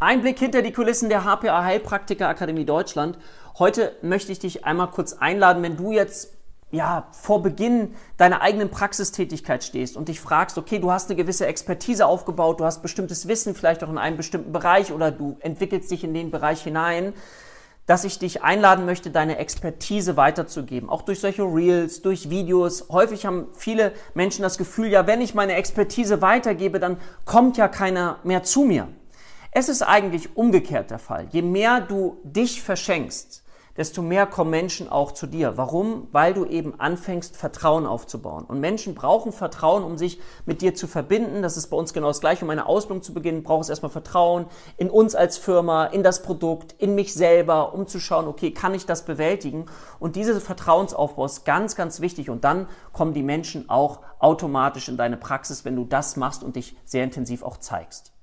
Ein Blick hinter die Kulissen der HPA Heilpraktiker Akademie Deutschland. Heute möchte ich dich einmal kurz einladen, wenn du jetzt vor Beginn deiner eigenen Praxistätigkeit stehst und dich fragst, okay, du hast eine gewisse Expertise aufgebaut, du hast bestimmtes Wissen vielleicht auch in einem bestimmten Bereich oder du entwickelst dich in den Bereich hinein, dass ich dich einladen möchte, deine Expertise weiterzugeben. Auch durch solche Reels, durch Videos. Häufig haben viele Menschen das Gefühl, ja, wenn ich meine Expertise weitergebe, dann kommt ja keiner mehr zu mir. Es ist eigentlich umgekehrt der Fall. Je mehr du dich verschenkst, desto mehr kommen Menschen auch zu dir. Warum? Weil du eben anfängst, Vertrauen aufzubauen. Und Menschen brauchen Vertrauen, um sich mit dir zu verbinden. Das ist bei uns genau das Gleiche. Um eine Ausbildung zu beginnen, braucht es erstmal Vertrauen in uns als Firma, in das Produkt, in mich selber, um zu schauen, okay, kann ich das bewältigen? Und dieser Vertrauensaufbau ist ganz, ganz wichtig. Und dann kommen die Menschen auch automatisch in deine Praxis, wenn du das machst und dich sehr intensiv auch zeigst.